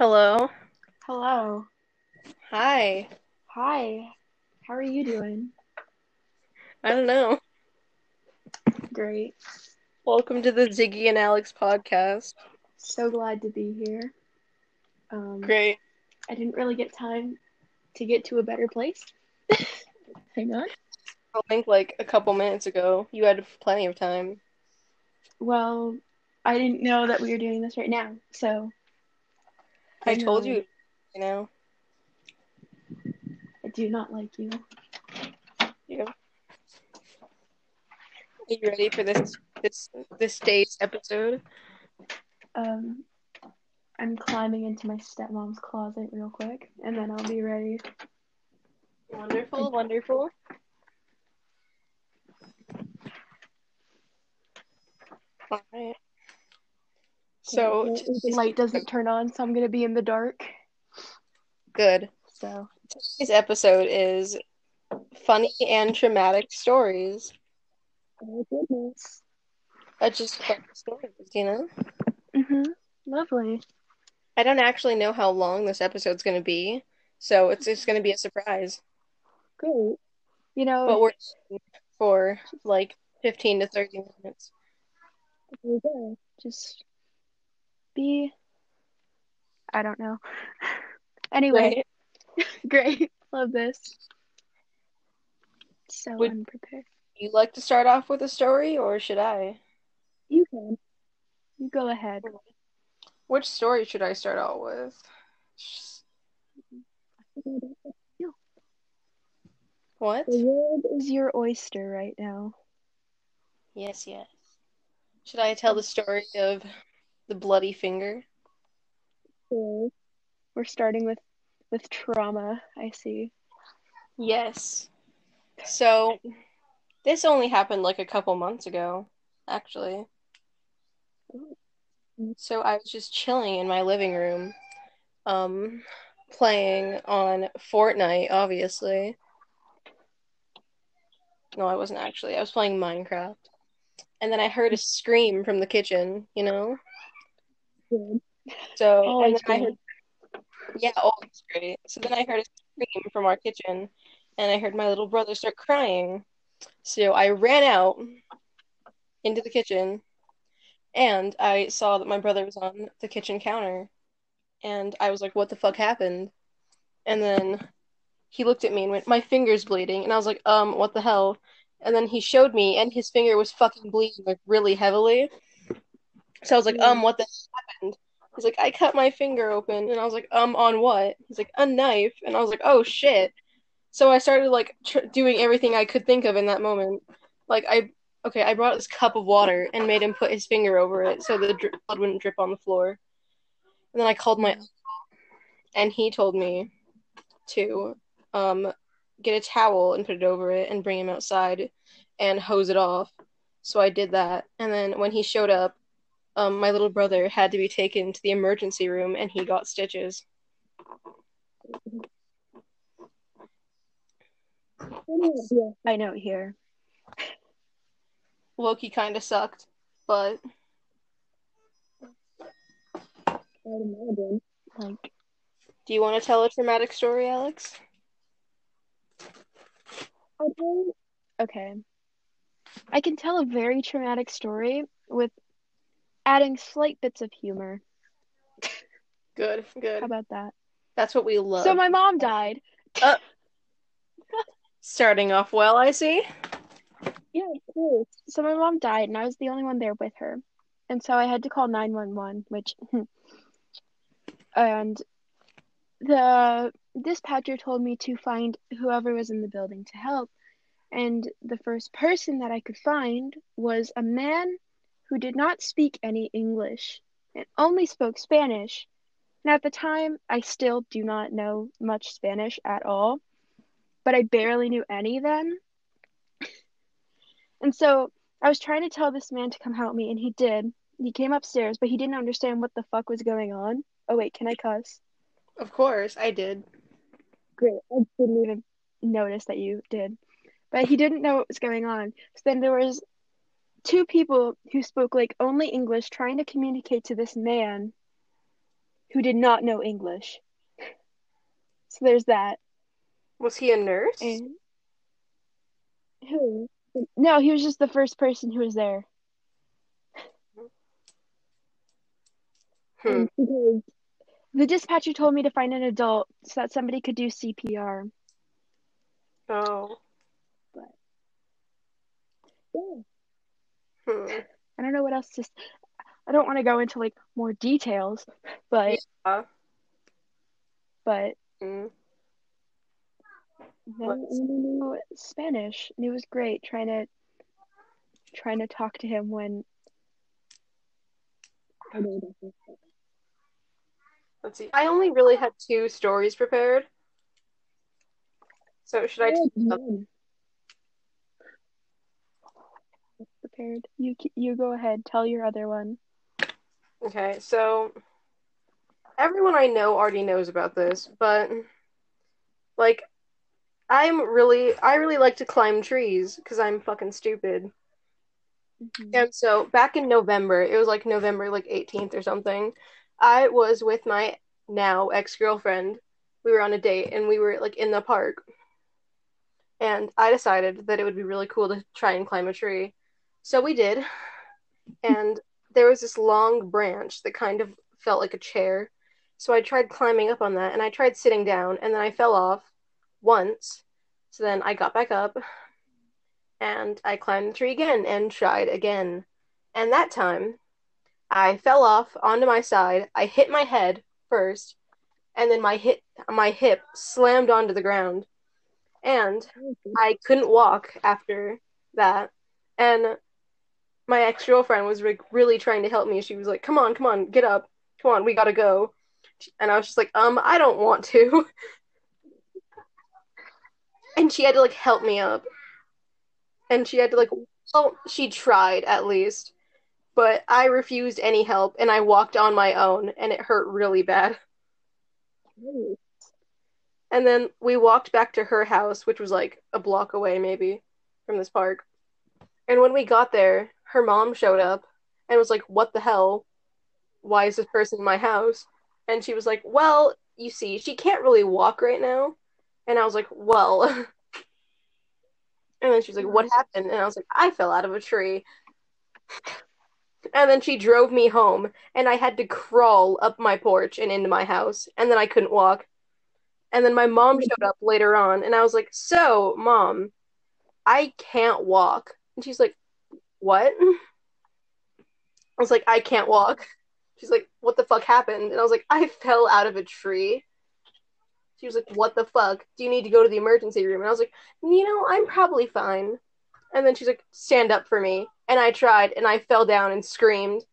Hello. Hello. Hi. Hi. How are you doing? I don't know. Great. Welcome to the Ziggy and Alex podcast. So glad to be here. Great. I didn't really get time to get to a better place. Hang on. I think like a couple minutes ago, you had plenty of time. Well, I didn't know that we were doing this right now, so... I told you, you know. I do not like you. Yeah. Are you ready for this day's episode? I'm climbing into my stepmom's closet real quick, and then I'll be ready. Wonderful, wonderful. All right. So the light doesn't turn on, so I'm going to be in the dark. Good. So today's episode is funny and traumatic stories. Oh, goodness. That's just funny stories, you know? Mm-hmm. Lovely. I don't actually know how long this episode's going to be, so it's just going to be a surprise. Great. You know... But we're for, 15 to 30 minutes. There you go. Just... I don't know. Anyway, great. Love this. So unprepared. You like to start off with a story, or should I? You can. You go ahead. Which story should I start out with? What? The world is your oyster right now. Yes, yes. Should I tell the story of... the bloody finger. We're starting with trauma, I see. Yes. So, this only happened a couple months ago, actually. So I was just chilling in my living room, playing on Fortnite, obviously. No, I wasn't actually. I was playing Minecraft. And then I heard a scream from the kitchen, you know? So, always great. So then I heard a scream from our kitchen, and I heard my little brother start crying. So I ran out into the kitchen, and I saw that my brother was on the kitchen counter, and I was like, what the fuck happened? And then he looked at me and went, my finger's bleeding, and I was like, what the hell? And then he showed me, and his finger was fucking bleeding, really heavily. So I was like, what the hell happened? He's like, I cut my finger open. And I was like, on what? He's like, a knife. And I was like, oh, shit. So I started, doing everything I could think of in that moment. I brought this cup of water and made him put his finger over it so the blood wouldn't drip on the floor. And then I called my uncle, and he told me to get a towel and put it over it and bring him outside and hose it off. So I did that. And then when he showed up, my little brother had to be taken to the emergency room, and he got stitches. I know here. Loki kind of sucked, but do you want to tell a traumatic story, Alex? Okay. I can tell a very traumatic story with adding slight bits of humor. Good, good. How about that? That's what we love. So my mom died. Starting off well, I see. Yeah, of course. So my mom died, and I was the only one there with her. And so I had to call 911, which... and the dispatcher told me to find whoever was in the building to help. And the first person that I could find was a man who did not speak any English and only spoke Spanish. And at the time, I still do not know much Spanish at all, but I barely knew any then. And so I was trying to tell this man to come help me, and he did. He came upstairs, but he didn't understand what the fuck was going on. Oh, wait, can I cuss? Of course, I did. Great, I didn't even notice that you did. But he didn't know what was going on. So then there was two people who spoke only English trying to communicate to this man who did not know English. So there's that. Was he a nurse? And who? No, he was just the first person who was there. The dispatcher told me to find an adult so that somebody could do CPR. Oh. But yeah. I don't know what else to I don't want to go into like more details, but yeah. But then we knew Spanish, and it was great trying to talk to him when I don't know. Let's see. I only really had two stories prepared. So should I prepared. You go ahead. Tell your other one. Okay, so everyone I know already knows about this, but like I really like to climb trees because I'm fucking stupid. Mm-hmm. And so back in November, it was like November like 18th or something. I was with my now ex-girlfriend. We were on a date, and we were, like, in the park. And I decided that it would be really cool to try and climb a tree. So we did. And there was this long branch that kind of felt like a chair. So I tried climbing up on that, and I tried sitting down, and then I fell off once. So then I got back up, and I climbed the tree again and tried again. And that time, I fell off onto my side. I hit my head first, and then my hip slammed onto the ground, and I couldn't walk after that. And my ex-girlfriend was really trying to help me. She was like, "Come on, get up! Come on, we gotta go." And I was just like, I don't want to." And she had to like help me up, and she had to like, well, she tried at least. But I refused any help, and I walked on my own, and it hurt really bad. And then we walked back to her house, which was like a block away, maybe, from this park. And when we got there, her mom showed up and was like, "What the hell? Why is this person in my house?" And she was like, "Well, you see, she can't really walk right now." And I was like, "Well." And then she was like, "What happened?" And I was like, "I fell out of a tree." And then she drove me home, and I had to crawl up my porch and into my house, and then I couldn't walk. And then my mom showed up later on, and I was like, "So, Mom, I can't walk." And she's like, "What?" I was like, "I can't walk." She's like, "What the fuck happened?" And I was like, "I fell out of a tree." She was like, "What the fuck? Do you need to go to the emergency room?" And I was like, "You know, I'm probably fine." And then she's like, "Stand up for me." And I tried, and I fell down and screamed.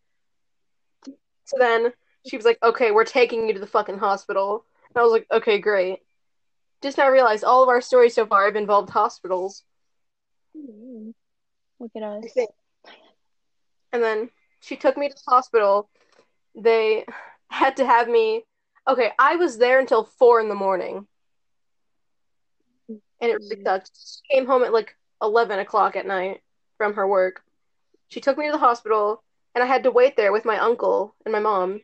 So then she was like, "Okay, we're taking you to the fucking hospital." And I was like, "Okay, great." Just now realized all of our stories so far have involved hospitals. Look at us. And then she took me to the hospital. They had to have me... Okay, I was there until 4 a.m. And it really sucked. She came home at like 11 o'clock at night from her work. She took me to the hospital, and I had to wait there with my uncle and my mom.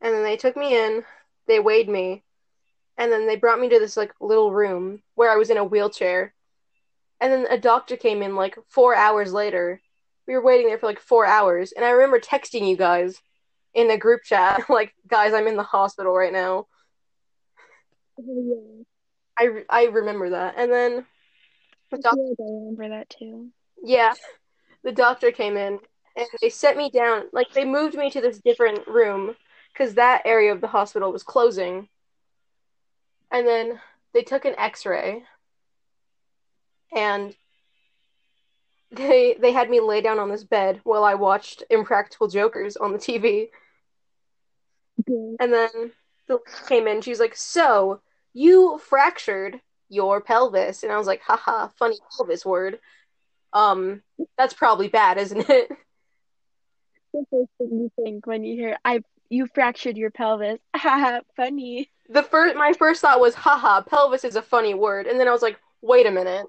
And then they took me in, they weighed me, and then they brought me to this, like, little room where I was in a wheelchair. And then a doctor came in, like, 4 hours later. We were waiting there for, like, 4 hours, and I remember texting you guys in the group chat, like, "Guys, I'm in the hospital right now." Yeah. I remember that. And then the doctor... I remember that, too. Yeah. The doctor came in, and they set me down. Like, they moved me to this different room, because that area of the hospital was closing. And then they took an x-ray, and they had me lay down on this bed while I watched Impractical Jokers on the TV. Okay. And then the came in, she was like, "So, you fractured your pelvis." And I was like, "Haha, funny pelvis word. That's probably bad, isn't it?" The first thing you think when you hear, "You fractured your pelvis. Haha, funny." My first thought was, "Haha, pelvis is a funny word." And then I was like, "Wait a minute.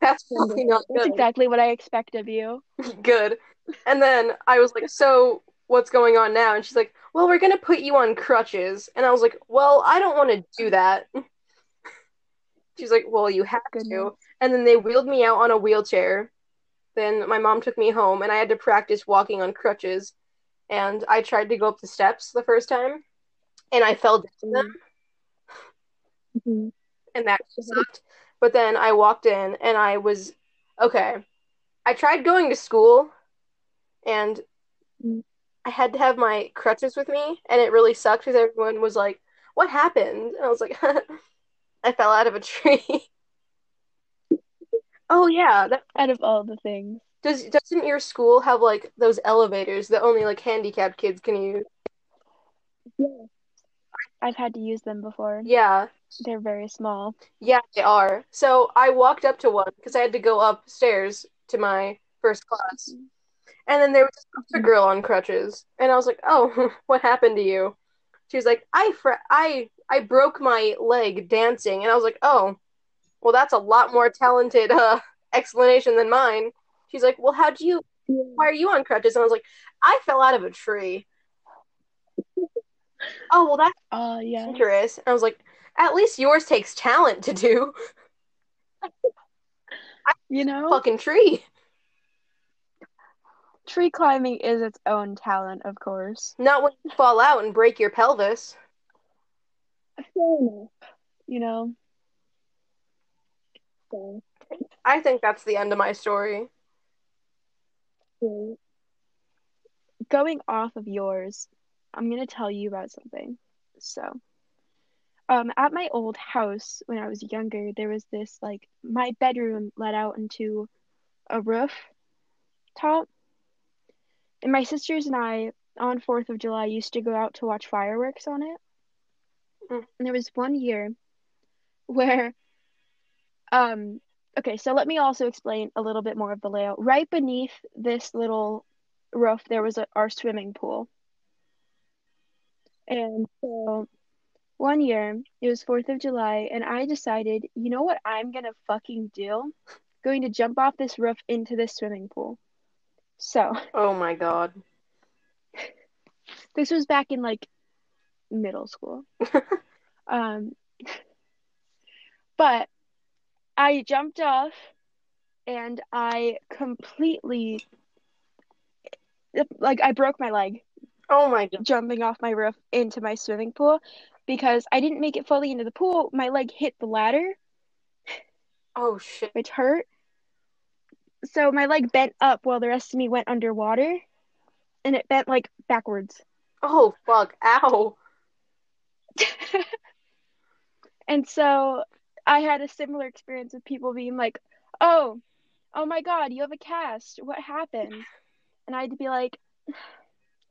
That's probably not good. That's exactly what I expect of you." Good. And then I was like, "So, what's going on now?" And she's like, well, we're going to put you on crutches. And I was like, well, I don't want to do that. She's like, well, you have to. And then they wheeled me out on a wheelchair. Then my mom took me home, and I had to practice walking on crutches. And I tried to go up the steps the first time, and I fell down them. Mm-hmm. And that sucked. But then I walked in, and I was okay. I tried going to school, and I had to have my crutches with me, and it really sucked because everyone was like, what happened? And I was like, I fell out of a tree. Oh, yeah. Out of all the things. Doesn't your school have, like, those elevators that only, like, handicapped kids can use? Yeah. I've had to use them before. Yeah. They're very small. Yeah, they are. So I walked up to one because I had to go upstairs to my first class. Mm-hmm. And then there was a girl on crutches. And I was like, oh, what happened to you? She was like, I broke my leg dancing. And I was like, oh, well, that's a lot more talented explanation than mine. She's like, well, why are you on crutches? And I was like, I fell out of a tree. Oh, well, that's dangerous. And I was like, at least yours takes talent to do. Fucking tree. Tree climbing is its own talent, of course. Not when you fall out and break your pelvis. So. I think that's the end of my story. Going off of yours, I'm going to tell you about something. So, at my old house, when I was younger, there was this, like, my bedroom let out into a roof top. And my sisters and I, on 4th of July, used to go out to watch fireworks on it. And there was one year where... okay, so let me also explain a little bit more of the layout. Right beneath this little roof, there was our swimming pool. And so one year, it was 4th of July, and I decided, you know what I'm going to fucking do? Going to jump off this roof into this swimming pool. So. Oh, my God. This was back in, like, middle school. But I jumped off, and I completely, like, I broke my leg. Oh, my God. Jumping off my roof into my swimming pool, because I didn't make it fully into the pool. My leg hit the ladder. Oh, shit. Which hurt. So my leg bent up while the rest of me went underwater, and it bent, like, backwards. Oh, fuck. Ow. And so I had a similar experience with people being like, oh my God, you have a cast. What happened? And I had to be like, I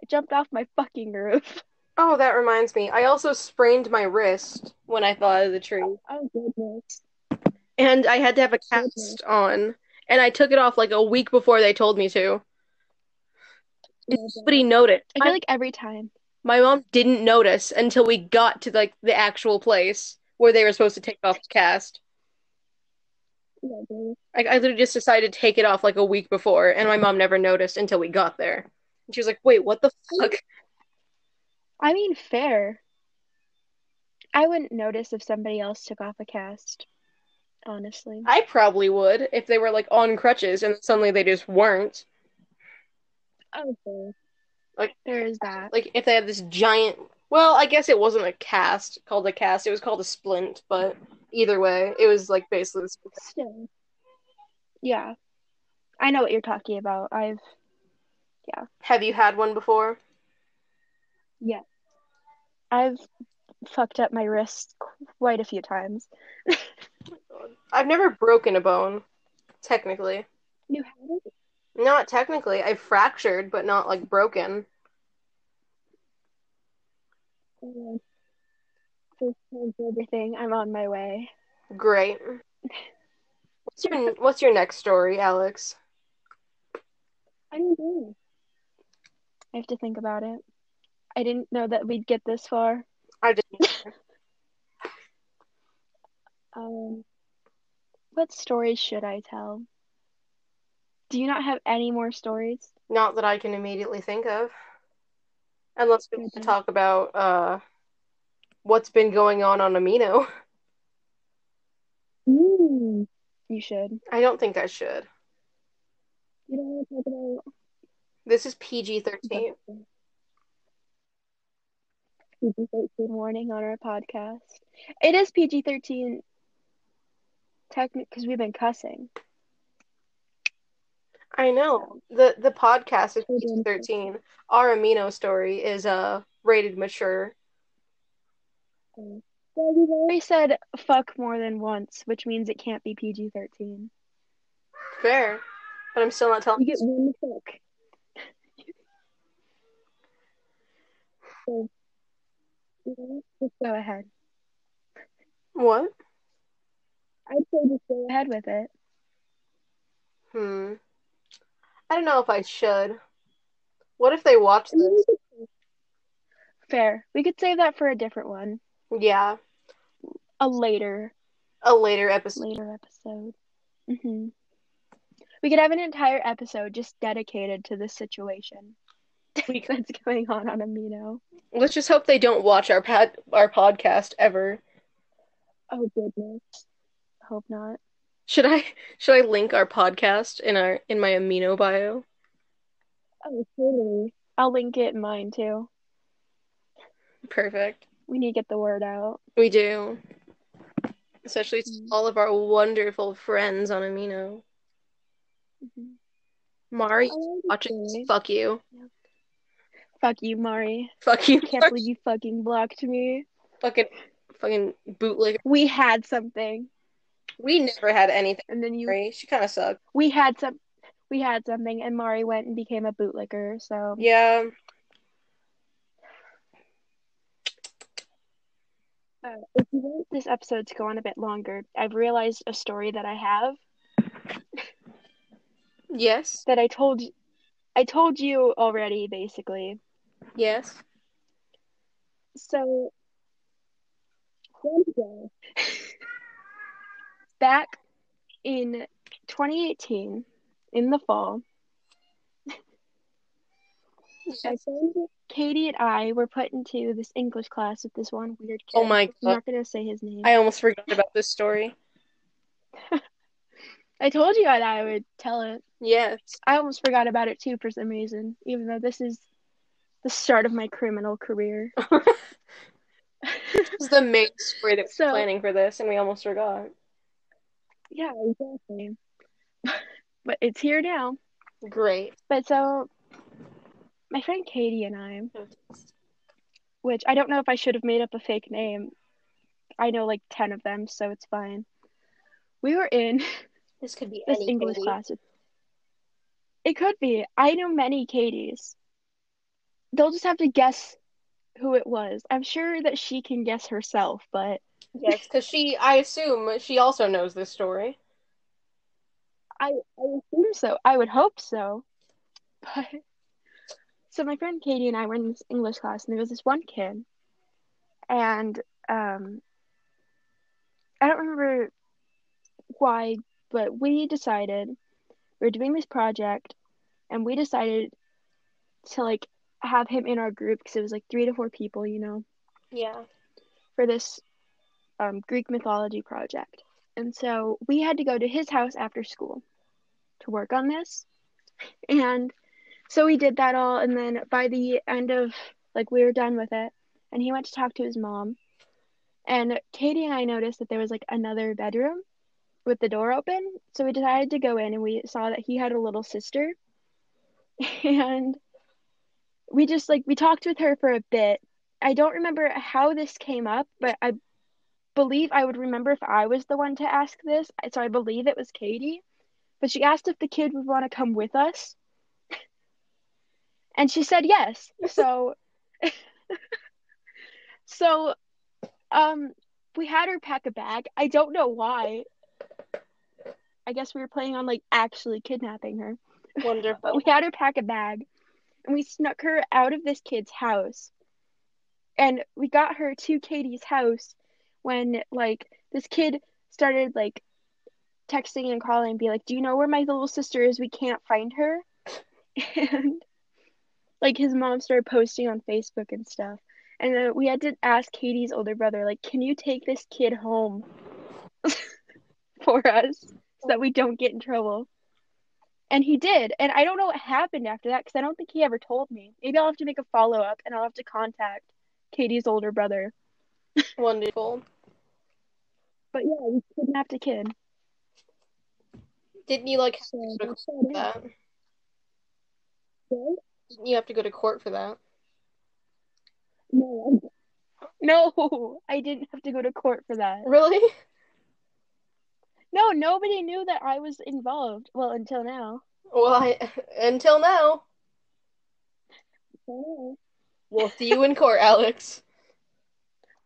jumped off my fucking roof. Oh, that reminds me. I also sprained my wrist when I fell out of the tree. Oh, goodness. And I had to have a cast on. And I took it off, like, a week before they told me to. Nobody noticed. I feel like every time. My mom didn't notice until we got to, like, the actual place where they were supposed to take off the cast. I literally just decided to take it off, like, a week before, and my mom never noticed until we got there. And she was like, wait, what the fuck? I mean, fair. I wouldn't notice if somebody else took off a cast. Honestly, I probably would if they were, like, on crutches and suddenly they just weren't. Okay. Like, there is that. Like, if they had this giant, well, I guess it wasn't called a cast, it was called a splint, but either way, it was, like, basically the splint. Still. Yeah. I know what you're talking about. Have you had one before? Yeah. I've fucked up my wrist quite a few times. I've never broken a bone, technically. You haven't? Not technically. I've fractured, but not, like, broken. Everything. I'm on my way. Great. What's your next story, Alex? I'm good. I have to think about it. I didn't know that we'd get this far. I didn't. What stories should I tell? Do you not have any more stories? Not that I can immediately think of. And let's talk about what's been going on Amino. Ooh, you should. I don't think I should. You don't want to talk about... This is PG-13. PG-13 warning on our podcast. It is PG-13 technically because we've been cussing. I know. The podcast is PG-13. Our Amino story is rated mature. Well, we've already said fuck more than once, which means it can't be PG-13. Fair. But I'm still not telling you. You get one fuck. So, just go ahead. What? I'd say just go ahead with it. I don't know if I should. What if they watch this? Fair. We could save that for a different one. Yeah. A later episode. Mm-hmm. We could have an entire episode just dedicated to this situation. That's going on Amino. Let's just hope they don't watch our podcast ever. Oh, goodness. Hope not. Should I link our podcast in my Amino bio? Oh, totally. I'll link it in mine too. Perfect. We need to get the word out. We do. Especially to all of our wonderful friends on Amino. Mm-hmm. Mari, watching this. Fuck you. Yeah. Fuck you, Mari. Fuck you. I can't believe you fucking blocked me. Fucking bootlegger. We had something. We never had anything. And then Mari. She kind of sucked. We had something, and Mari went and became a bootlicker. So yeah. If you want this episode to go on a bit longer, I've realized a story that I have. Yes. That I told you already, basically. Yes. So. Back in 2018, in the fall, yes. Katie and I were put into this English class with this one weird kid. Oh my God. I'm not going to say his name. I almost forgot about this story. I told you I would tell it. Yes. I almost forgot about it, too, for some reason, even though this is the start of my criminal career. This is the main story that we were planning for this, and we almost forgot. Yeah, exactly. But it's here now. Great. But so, my friend Katie and I, which I don't know if I should have made up a fake name. I know like 10 of them, so it's fine. We were in this English class. It could be. I know many Katies. They'll just have to guess who it was. I'm sure that she can guess herself, but... Yes, because I assume she also knows this story. I assume so. I would hope so. But so my friend Katie and I were in this English class, and there was this one kid, and I don't remember why, but we decided we were doing this project, and we decided to like have him in our group because it was like 3 to 4 people, you know. Yeah. For this. Greek mythology project. And so we had to go to his house after school to work on this. And so we did that all. And then by the end of, like, we were done with it. And he went to talk to his mom. And Katie and I noticed that there was, like, another bedroom with the door open. So we decided to go in, and we saw that he had a little sister. And we just, like, we talked with her for a bit. I don't remember how this came up, but I would remember if I was the one to ask this, so I believe it was Katie, but she asked if the kid would want to come with us, and she said yes, so, we had her pack a bag. I don't know why. I guess we were planning on, like, actually kidnapping her. Wonderful. But we had her pack a bag, and we snuck her out of this kid's house, and we got her to Katie's house, when, like, this kid started, like, texting and calling and be like, do you know where my little sister is? We can't find her. And like, his mom started posting on Facebook and stuff. And then we had to ask Katie's older brother, like, can you take this kid home for us so that we don't get in trouble? And he did. And I don't know what happened after that because I don't think he ever told me. Maybe I'll have to make a follow-up and I'll have to contact Katie's older brother. Wonderful. But yeah, we kidnapped a kid. Didn't you, like, have to go to court for that? What? Didn't you have to go to court for that? No, I didn't have to go to court for that. Really? No, nobody knew that I was involved. Well, until now. Well, until now. Okay. We'll see you in court, Alex.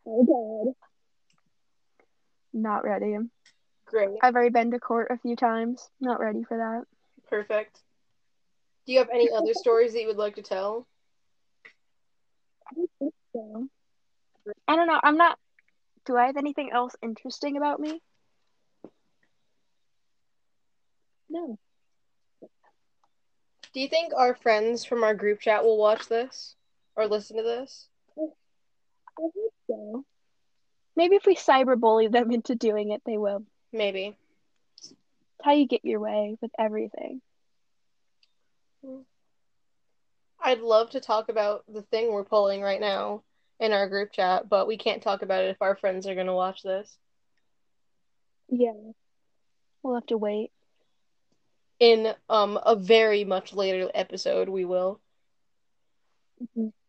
Oh, God. Not ready. Great. I've already been to court a few times. Not ready for that. Perfect. Do you have any other stories that you would like to tell? I don't think so. I don't know. I'm not... Do I have anything else interesting about me? No. Do you think our friends from our group chat will watch this? Or listen to this? I think so. Maybe if we cyberbully them into doing it, they will. Maybe. It's how you get your way with everything. I'd love to talk about the thing we're pulling right now in our group chat, but we can't talk about it if our friends are going to watch this. Yeah. We'll have to wait. In a very much later episode, we will.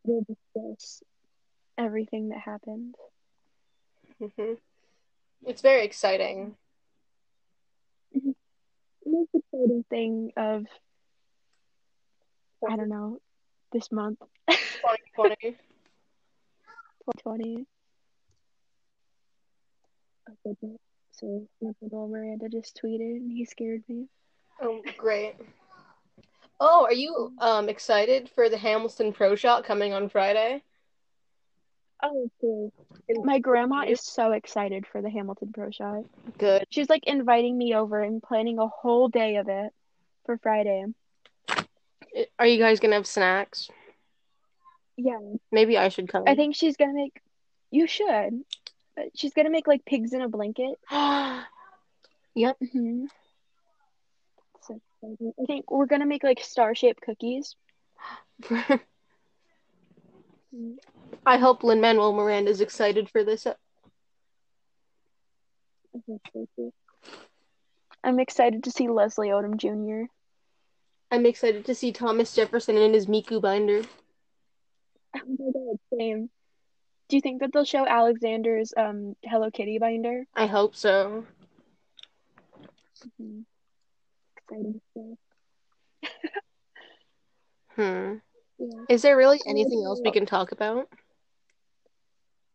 We'll discuss everything that happened. Mm-hmm. It's very exciting. Mm-hmm. The most exciting thing of, I don't know, this month. 2020. 2020. Okay, so Lin-Manuel Miranda just tweeted and he scared me. Oh, great. Oh, are you excited for the Hamilton Pro Shot coming on Friday? Oh, cool. My grandma is so excited for the Hamilton Pro Shot. Good. She's, like, inviting me over and planning a whole day of it for Friday. Are you guys going to have snacks? Yeah. Maybe I should come. I think she's going to make... You should. But she's going to make, like, pigs in a blanket. Yep. Mm-hmm. So I think we're going to make, like, star-shaped cookies. I hope Lin-Manuel Miranda is excited for this. I'm excited to see Leslie Odom Jr. I'm excited to see Thomas Jefferson in his Miku binder. Oh my God, same. Do you think that they'll show Alexander's Hello Kitty binder? I hope so. Mm-hmm. Exciting stuff. Yeah. Is there really anything else we can talk about?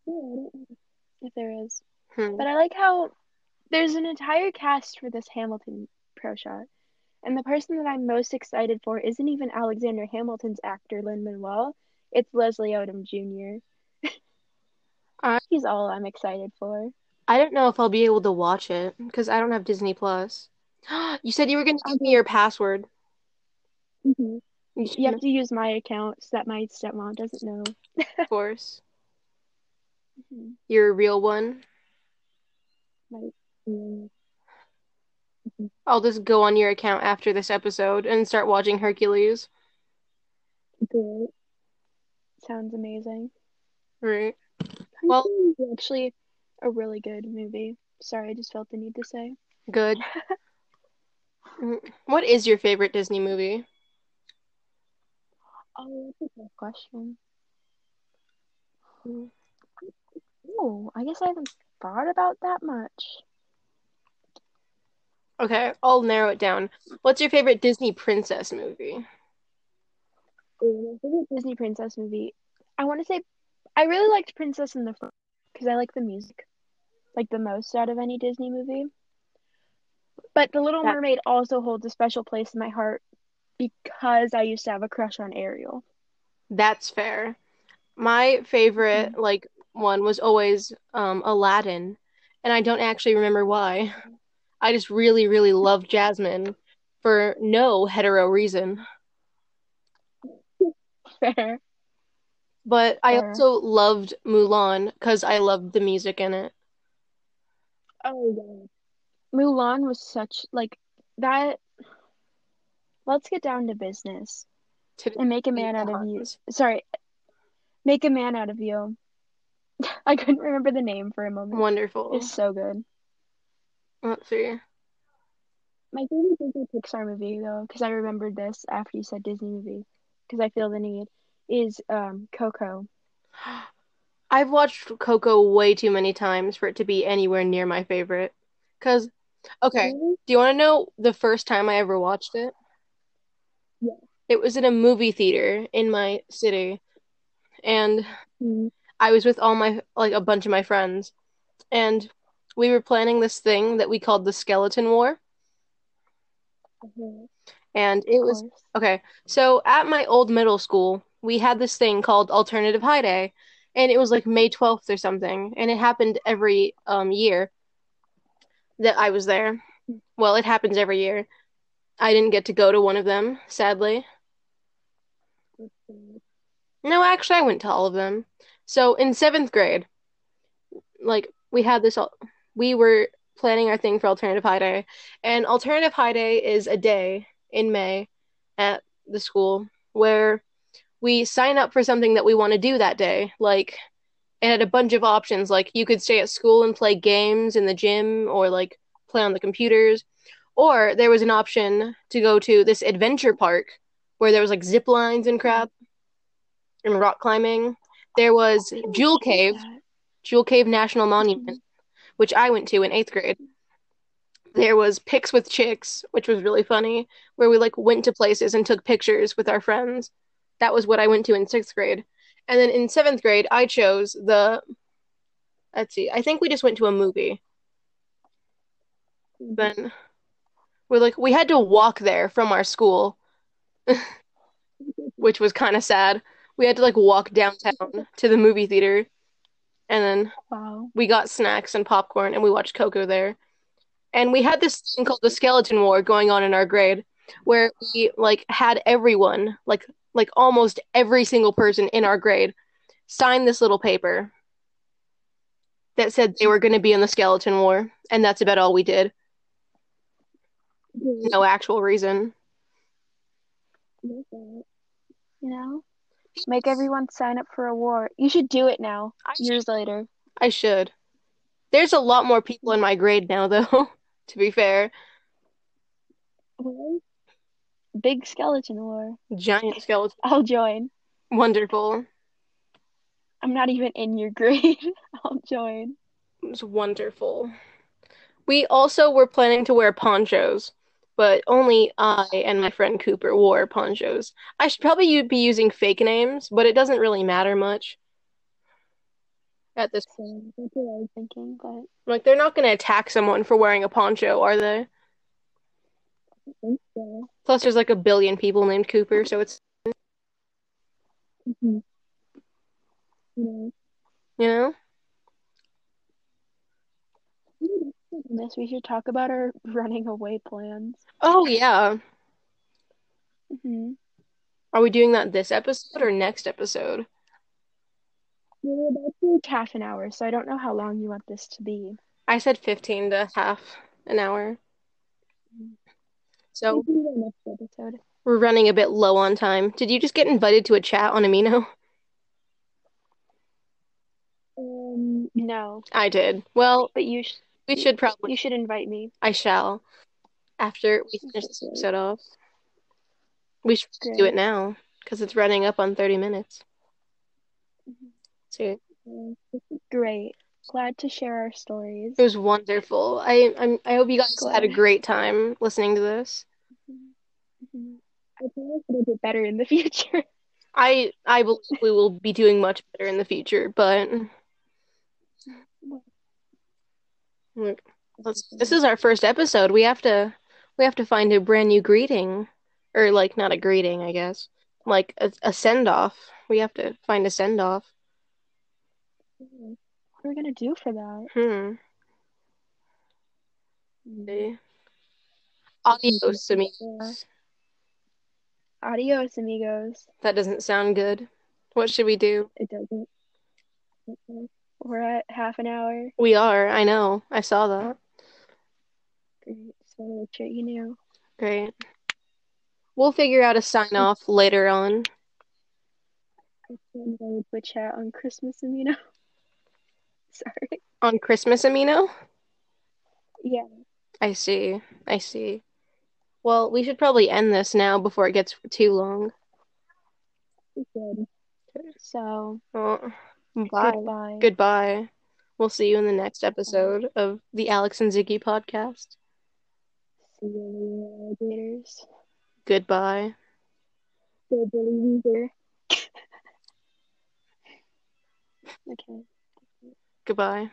Yeah, if there is. But I like how there's an entire cast for this Hamilton Pro Shot. And the person that I'm most excited for isn't even Alexander Hamilton's actor, Lin-Manuel. It's Leslie Odom Jr. He's all I'm excited for. I don't know if I'll be able to watch it, because I don't have Disney+. You said you were going to give me your password. Mm-hmm. You have to use my account so that my stepmom doesn't know. Of course. Mm-hmm. You're a real one? I'll just go on your account after this episode and start watching Hercules. Good. Sounds amazing. Right. Well, it's actually a really good movie. Sorry, I just felt the need to say. Good. What is your favorite Disney movie? Oh, that's a good question. Oh, I guess I haven't thought about that much. Okay, I'll narrow it down. What's your favorite Disney princess movie? Oh, my favorite Disney princess movie. I want to say I really liked Princess and the Frog because I like the music, like, the most out of any Disney movie. But The Little Mermaid also holds a special place in my heart because I used to have a crush on Ariel. That's fair. My favorite, like, one was always Aladdin, and I don't actually remember why. I just really, really loved Jasmine for no hetero reason. Fair. But I also loved Mulan because I loved the music in it. Oh, yeah. Mulan was such, like, that. Let's get down to business and make a man out of you. Sorry. Make a man out of you. I couldn't remember the name for a moment. Wonderful. It's so good. Let's see. My favorite Disney Pixar movie, though, because I remembered this after you said Disney movie, because I feel the need, is Coco. I've watched Coco way too many times for it to be anywhere near my favorite. Because, okay, do you want to know the first time I ever watched it? Yeah. It was in a movie theater in my city. And I was with all my, like, a bunch of my friends. And we were planning this thing that we called the Skeleton War. Mm-hmm. And it was, okay, so at my old middle school, we had this thing called Alternative High Day, and it was like May 12th or something, and it happened every year that I was there. Well, it happens every year. I didn't get to go to one of them, sadly. Mm-hmm. No, actually, I went to all of them. So in 7th grade, like, we had this, we were planning our thing for Alternative High Day, and Alternative High Day is a day in May at the school where we sign up for something that we want to do that day. Like, it had a bunch of options. Like, you could stay at school and play games in the gym, or like play on the computers, or there was an option to go to this adventure park where there was like zip lines and crap and rock climbing. There was Jewel Cave National Monument, which I went to in 8th grade. There was Pics with Chicks, which was really funny, where we like went to places and took pictures with our friends. That was what I went to in 6th grade. And then in 7th grade, I chose the, let's see, I think we just went to a movie. Then we're like, we had to walk there from our school, which was kind of sad. We had to like walk downtown to the movie theater. And then we got snacks and popcorn, and we watched Coco there. And we had this thing called the Skeleton War going on in our grade, where we like had everyone, like almost every single person in our grade, sign this little paper that said they were going to be in the Skeleton War, and that's about all we did. No actual reason. You know? Make everyone sign up for a war. You should do it now, years later. I should. There's a lot more people in my grade now, though, to be fair. Well, big skeleton war. Giant skeleton. I'll join. Wonderful. I'm not even in your grade. I'll join. It's wonderful. We also were planning to wear ponchos, but only I and my friend Cooper wore ponchos. I should probably be using fake names, but it doesn't really matter much at this point. That's what I was thinking, but... Like, they're not going to attack someone for wearing a poncho, are they? I think so. Plus, there's like a billion people named Cooper, so it's... Mm-hmm. Yeah. You know? This, we should talk about our running away plans. Oh, yeah. Mm-hmm. Are we doing that this episode or next episode? We're about to like half an hour, so I don't know how long you want this to be. I said 15 to half an hour. So next episode. We're running a bit low on time. Did you just get invited to a chat on Amino? No. I did. Well, but you we should probably... You should invite me. I shall. After we finish this episode off. We should do it now, because it's running up on 30 minutes. So, great. Glad to share our stories. It was wonderful. I hope you guys had a great time listening to this. Mm-hmm. I think we'll do better in the future. I believe we will be doing much better in the future, but... This is our first episode. We have to find a brand new greeting, or like not a greeting, I guess, like a send off. We have to find a send off. What are we gonna do for that? Adios, amigos. Adios, amigos. That doesn't sound good. What should we do? It doesn't. We're at half an hour. We are. I know. I saw that. Great. So you know. Great. We'll figure out a sign-off later on. I think I would switch out on Christmas, Amino. Sorry. On Christmas, Amino? Yeah. I see. Well, we should probably end this now before it gets too long. We should. So, bye. Goodbye. We'll see you in the next episode of the Alex and Ziggy podcast. See you later. Goodbye. Good believer. Okay. Goodbye.